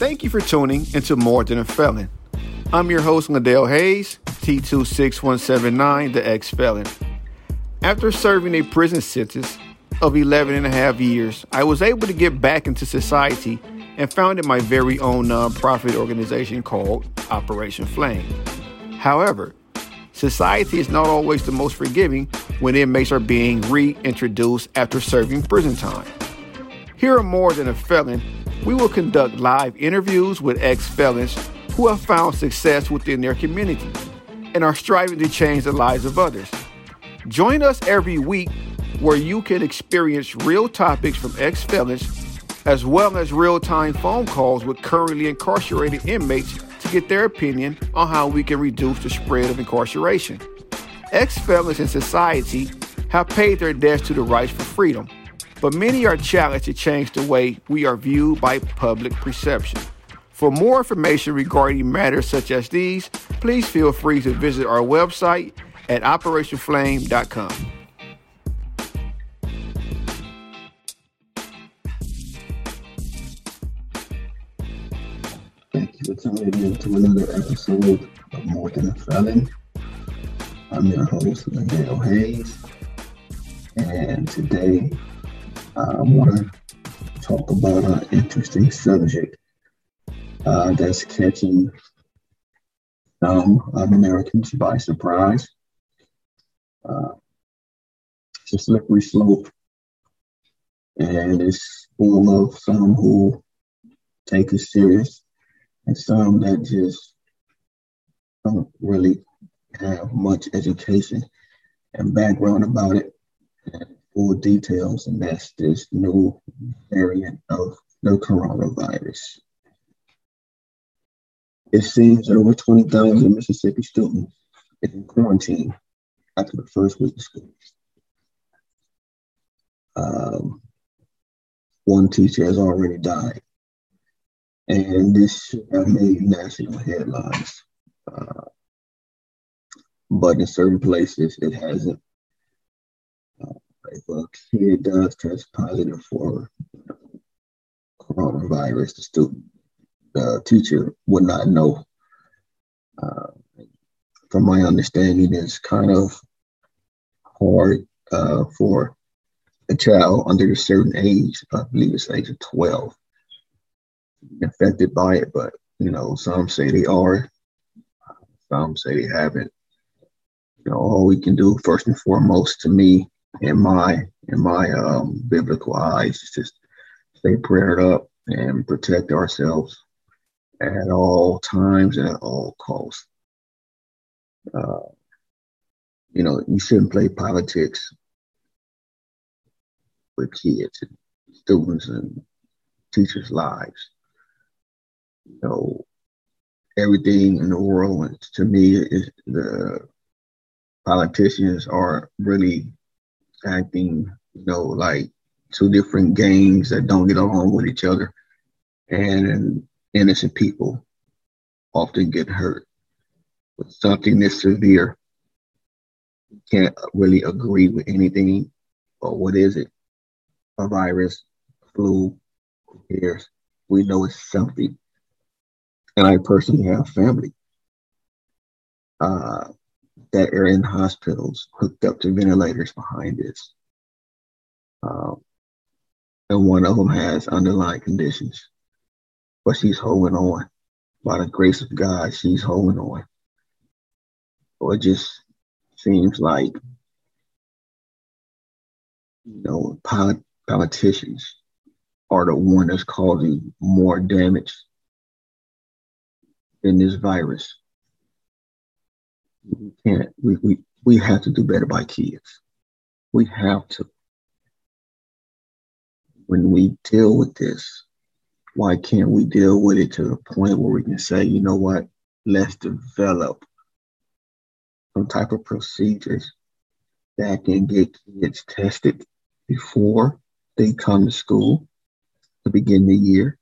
Thank you for tuning into More Than a Felon. I'm your host, Liddell Hayes, T26179, the ex-felon. After serving a prison sentence of 11 and a half years, I was able to get back into society and founded my very own nonprofit organization called Operation Flame. However, society is not always the most forgiving when inmates are being reintroduced after serving prison time. Here at More Than a Felon, we will conduct live interviews with ex-felons who have found success within their community and are striving to change the lives of others. Join us every week where you can experience real topics from ex-felons as well as real-time phone calls with currently incarcerated inmates to get their opinion on how we can reduce the spread of incarceration. Ex-felons in society have paid their debts to the rights for freedom, but many are challenged to change the way we are viewed by public perception. For more information regarding matters such as these, please feel free to visit our website at operationflame.com. Thank you for tuning in to another episode of More Than a Felon. I'm your host, Liddell Hayes, and today I want to talk about an interesting subject that's catching some Americans by surprise. It's a slippery slope, and it's full of some who take it serious and some that just don't really have much education and background about it. Full details, and that's this new variant of the coronavirus. It seems that over 20,000 Mississippi students are in quarantine after the first week of school. One teacher has already died, and this made national headlines. But in certain places, it hasn't. If a kid does test positive for coronavirus, the student, the teacher would not know. From my understanding, it's kind of hard for a child under a certain age, I believe it's age of 12, infected by it. But, you know, some say they are, some say they haven't. You know, all we can do first and foremost to me, in my biblical eyes, just stay prayered up and protect ourselves at all times and at all costs. You know, you shouldn't play politics with kids and students and teachers' lives. You know, everything in the world, to me, is the politicians are really acting, you know, like two different gangs that don't get along with each other, and innocent people often get hurt. With something this severe, you can't really agree with anything. Or what is it? A virus, flu, who cares? We know it's something. And I personally have family that are in hospitals hooked up to ventilators behind this. And one of them has underlying conditions, but she's holding on. By the grace of God, she's holding on. So it just seems like, you know, politicians are the one that's causing more damage than this virus. We can't. We have to do better by kids. We have to. When we deal with this, why can't we deal with it to the point where we can say, you know what, let's develop some type of procedures that can get kids tested before they come to school to begin the year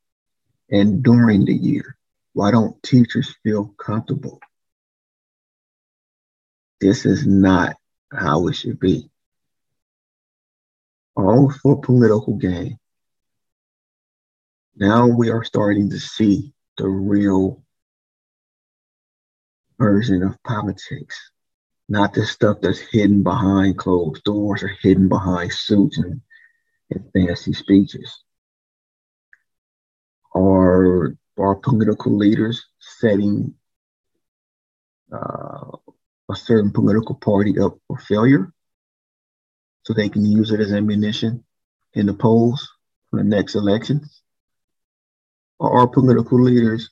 and during the year. Why don't teachers feel comfortable? This is not how it should be. All for political gain. Now we are starting to see the real version of politics, not the stuff that's hidden behind closed doors or hidden behind suits and fancy speeches. Are political leaders setting a certain political party up for failure so they can use it as ammunition in the polls for the next elections? Or are political leaders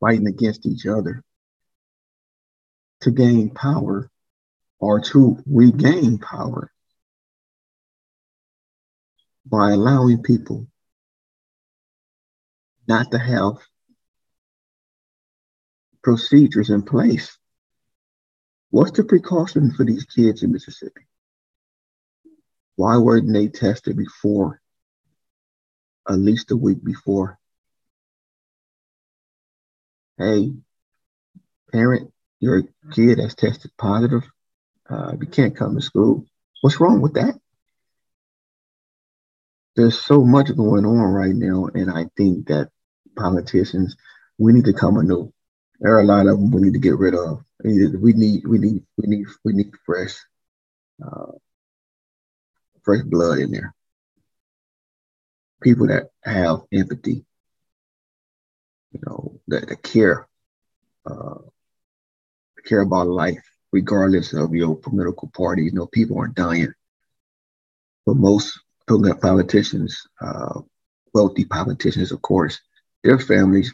fighting against each other to gain power or to regain power by allowing people not to have procedures in place? What's the precaution for these kids in Mississippi? Why weren't they tested before, at least a week before? Hey, parent, your kid has tested positive. You can't come to school. What's wrong with that? There's so much going on right now, and I think that politicians, we need to come anew. There are a lot of them we need to get rid of. We need fresh blood in there. People that have empathy, that care, care about life, regardless of your political party. People are dying, but most politicians, wealthy politicians, of course, their families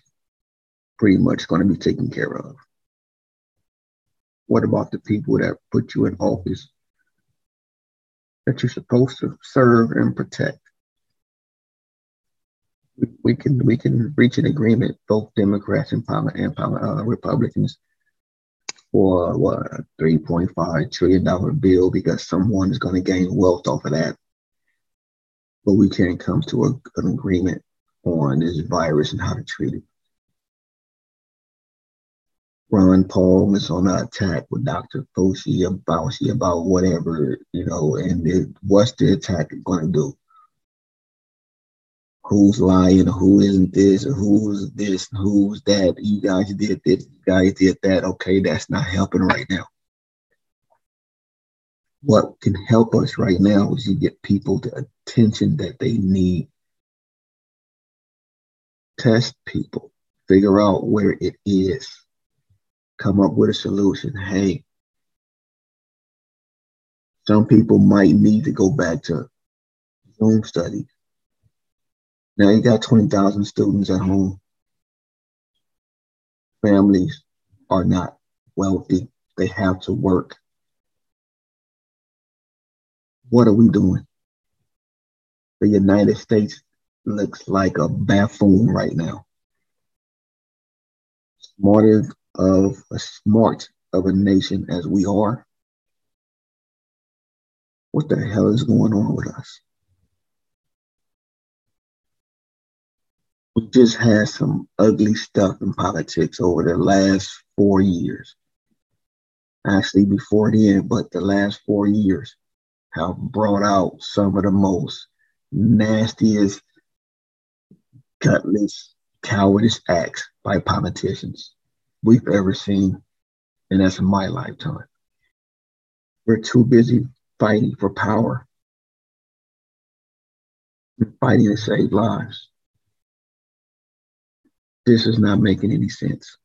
pretty much going to be taken care of. What about the people that put you in office that you're supposed to serve and protect? We can reach an agreement, both Democrats and Republicans, for a $3.5 trillion bill, because someone is going to gain wealth off of that. But we can't come to an agreement on this virus and how to treat it. Ron Paul is on an attack with Dr. Fauci about whatever, and what's the attack going to do? Who's lying? Who isn't this? Who's this? Who's that? You guys did this. You guys did that. Okay, that's not helping right now. What can help us right now is you get people the attention that they need. Test people. Figure out where it is. Come up with a solution. Hey, some people might need to go back to Zoom studies. Now you got 20,000 students at home. Families are not wealthy. They have to work. What are we doing? The United States looks like a buffoon right now. Smart of a nation as we are. What the hell is going on with us? We just had some ugly stuff in politics over the last 4 years. Actually, before then, but the last 4 years have brought out some of the most nastiest, gutless, cowardice acts by politicians we've ever seen, and that's in my lifetime. We're too busy fighting for power and fighting to save lives. This is not making any sense.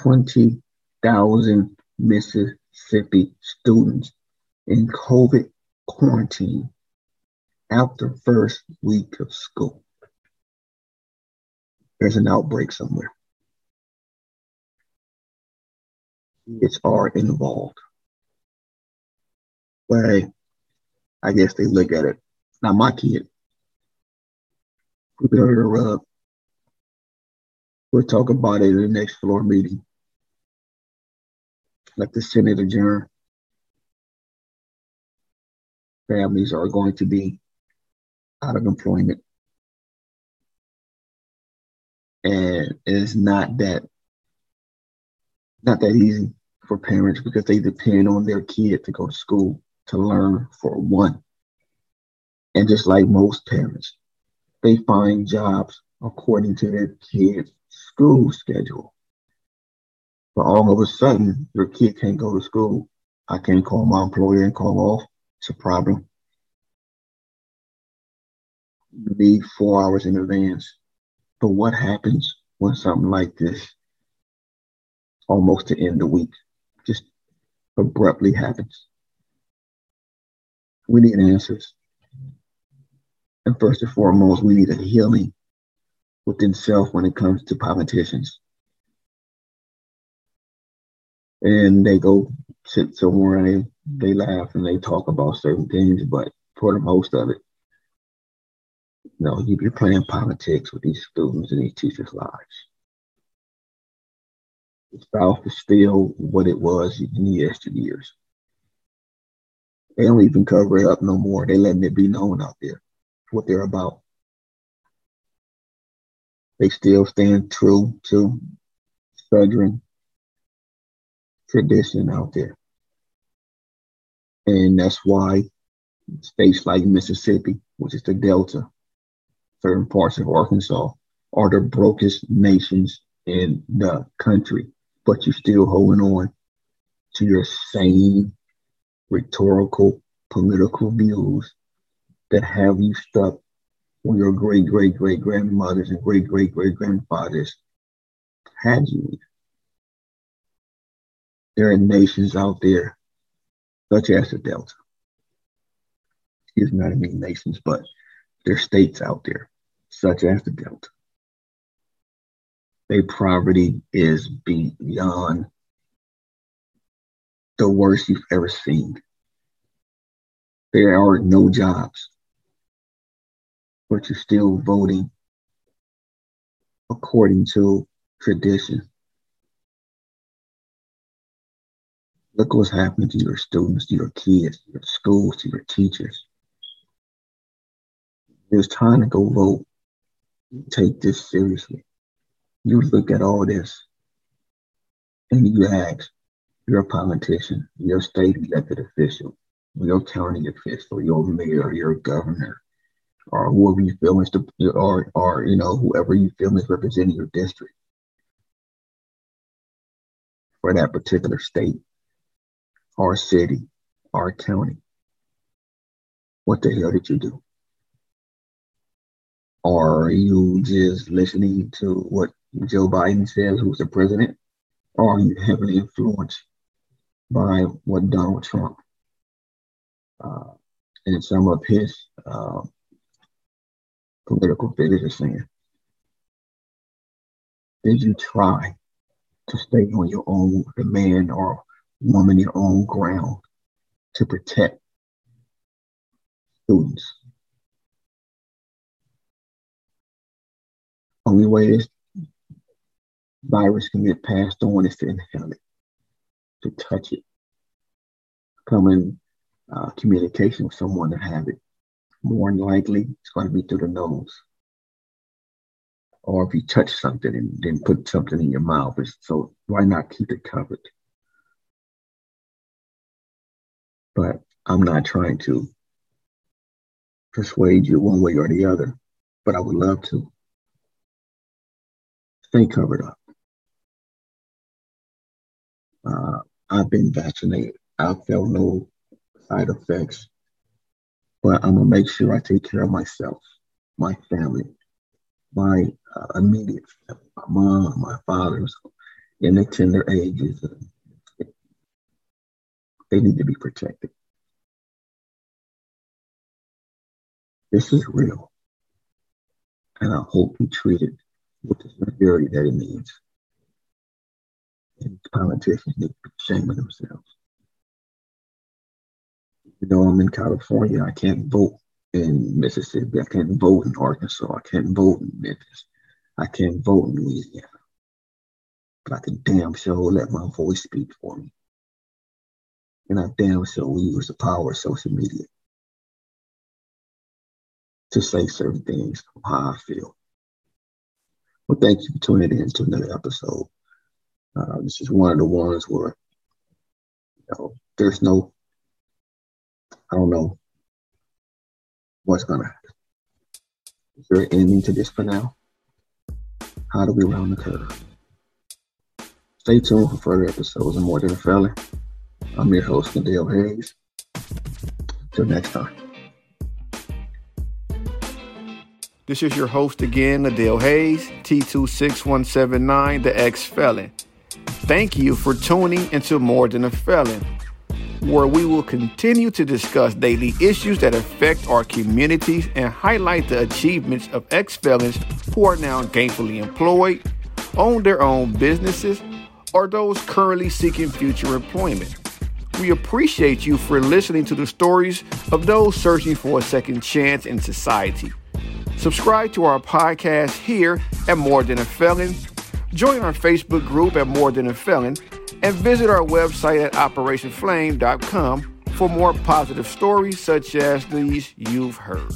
20,000 Mississippi students in COVID quarantine after first week of school. There's an outbreak somewhere. Kids are involved. But hey, I guess they look at it. Not my kid. Put it under the rug. We'll talk about it in the next floor meeting. Let the Senate adjourn. Families are going to be out of employment. And it's not that easy for parents, because they depend on their kid to go to school to learn, for one. And just like most parents, they find jobs according to their kids' school schedule. But all of a sudden, your kid can't go to school. I can't call my employer and call off. It's a problem. You need 4 hours in advance. But what happens when something like this, almost to end the week, just abruptly happens? We need answers. And first and foremost, we need a healing within self when it comes to politicians. And they go sit somewhere and they laugh and they talk about certain things, but for the most of it, no, you're playing politics with these students and these teachers' lives. The South is still what it was in yesteryears. They don't even cover it up no more. They're letting it be known out there what they're about. They still stand true to Southern tradition out there. And that's why states like Mississippi, which is the Delta, certain parts of Arkansas, are the brokest nations in the country. But you're still holding on to your same rhetorical, political views that have you stuck where your great-great-great-grandmothers and great-great-great-grandfathers had you. There are nations out there, such as the Delta. Excuse me, I didn't mean nations, but there are states out there, such as the Delta. Their poverty is beyond the worst you've ever seen. There are no jobs, but you're still voting according to tradition. Look what's happening to your students, to your kids, to your schools, to your teachers. It's time to go vote. Take this seriously. You look at all this and you ask, you're a politician, your state elected official, your county official, your mayor, your governor, or whoever you feel is whoever you feel is representing your district for that particular state, our city, our county. What the hell did you do? Are you just listening to what Joe Biden says, who's the president? Or are you heavily influenced by what Donald Trump and some of his political figures are saying? Did you try to stay on your own demand or woman your own ground to protect students? Only way this virus can get passed on is to inhale it, to touch it, come in communication with someone that have it. More than likely, it's going to be through the nose. Or if you touch something and then put something in your mouth, so why not keep it covered? But I'm not trying to persuade you one way or the other, but I would love to. Stay covered up. I've been vaccinated. I felt no side effects, but I'm going to make sure I take care of myself, my family, my immediate family, my mom, my father, in their tender ages. They need to be protected. This is real, and I hope we treat it with the severity that it needs. And politicians need to be ashamed of themselves. You know, I'm in California. I can't vote in Mississippi. I can't vote in Arkansas. I can't vote in Memphis. I can't vote in Louisiana. But I can damn sure let my voice speak for me. And I damn sure use the power of social media to say certain things, how I feel. Well, thank you for tuning in to another episode. This is one of the ones where, you know, there's no, I don't know what's going to happen. Is there an ending to this for now? How do we round the curve? Stay tuned for further episodes of More Than a Felon. I'm your host, Nadale Hayes. Till next time. This is your host again, Nadale Hayes, T26179, the ex-felon. Thank you for tuning into More Than a Felon, where we will continue to discuss daily issues that affect our communities and highlight the achievements of ex-felons who are now gainfully employed, own their own businesses, or those currently seeking future employment. We appreciate you for listening to the stories of those searching for a second chance in society. Subscribe to our podcast here at More Than a Felon. Join our Facebook group at More Than a Felon. And visit our website at OperationFlame.com for more positive stories such as these you've heard.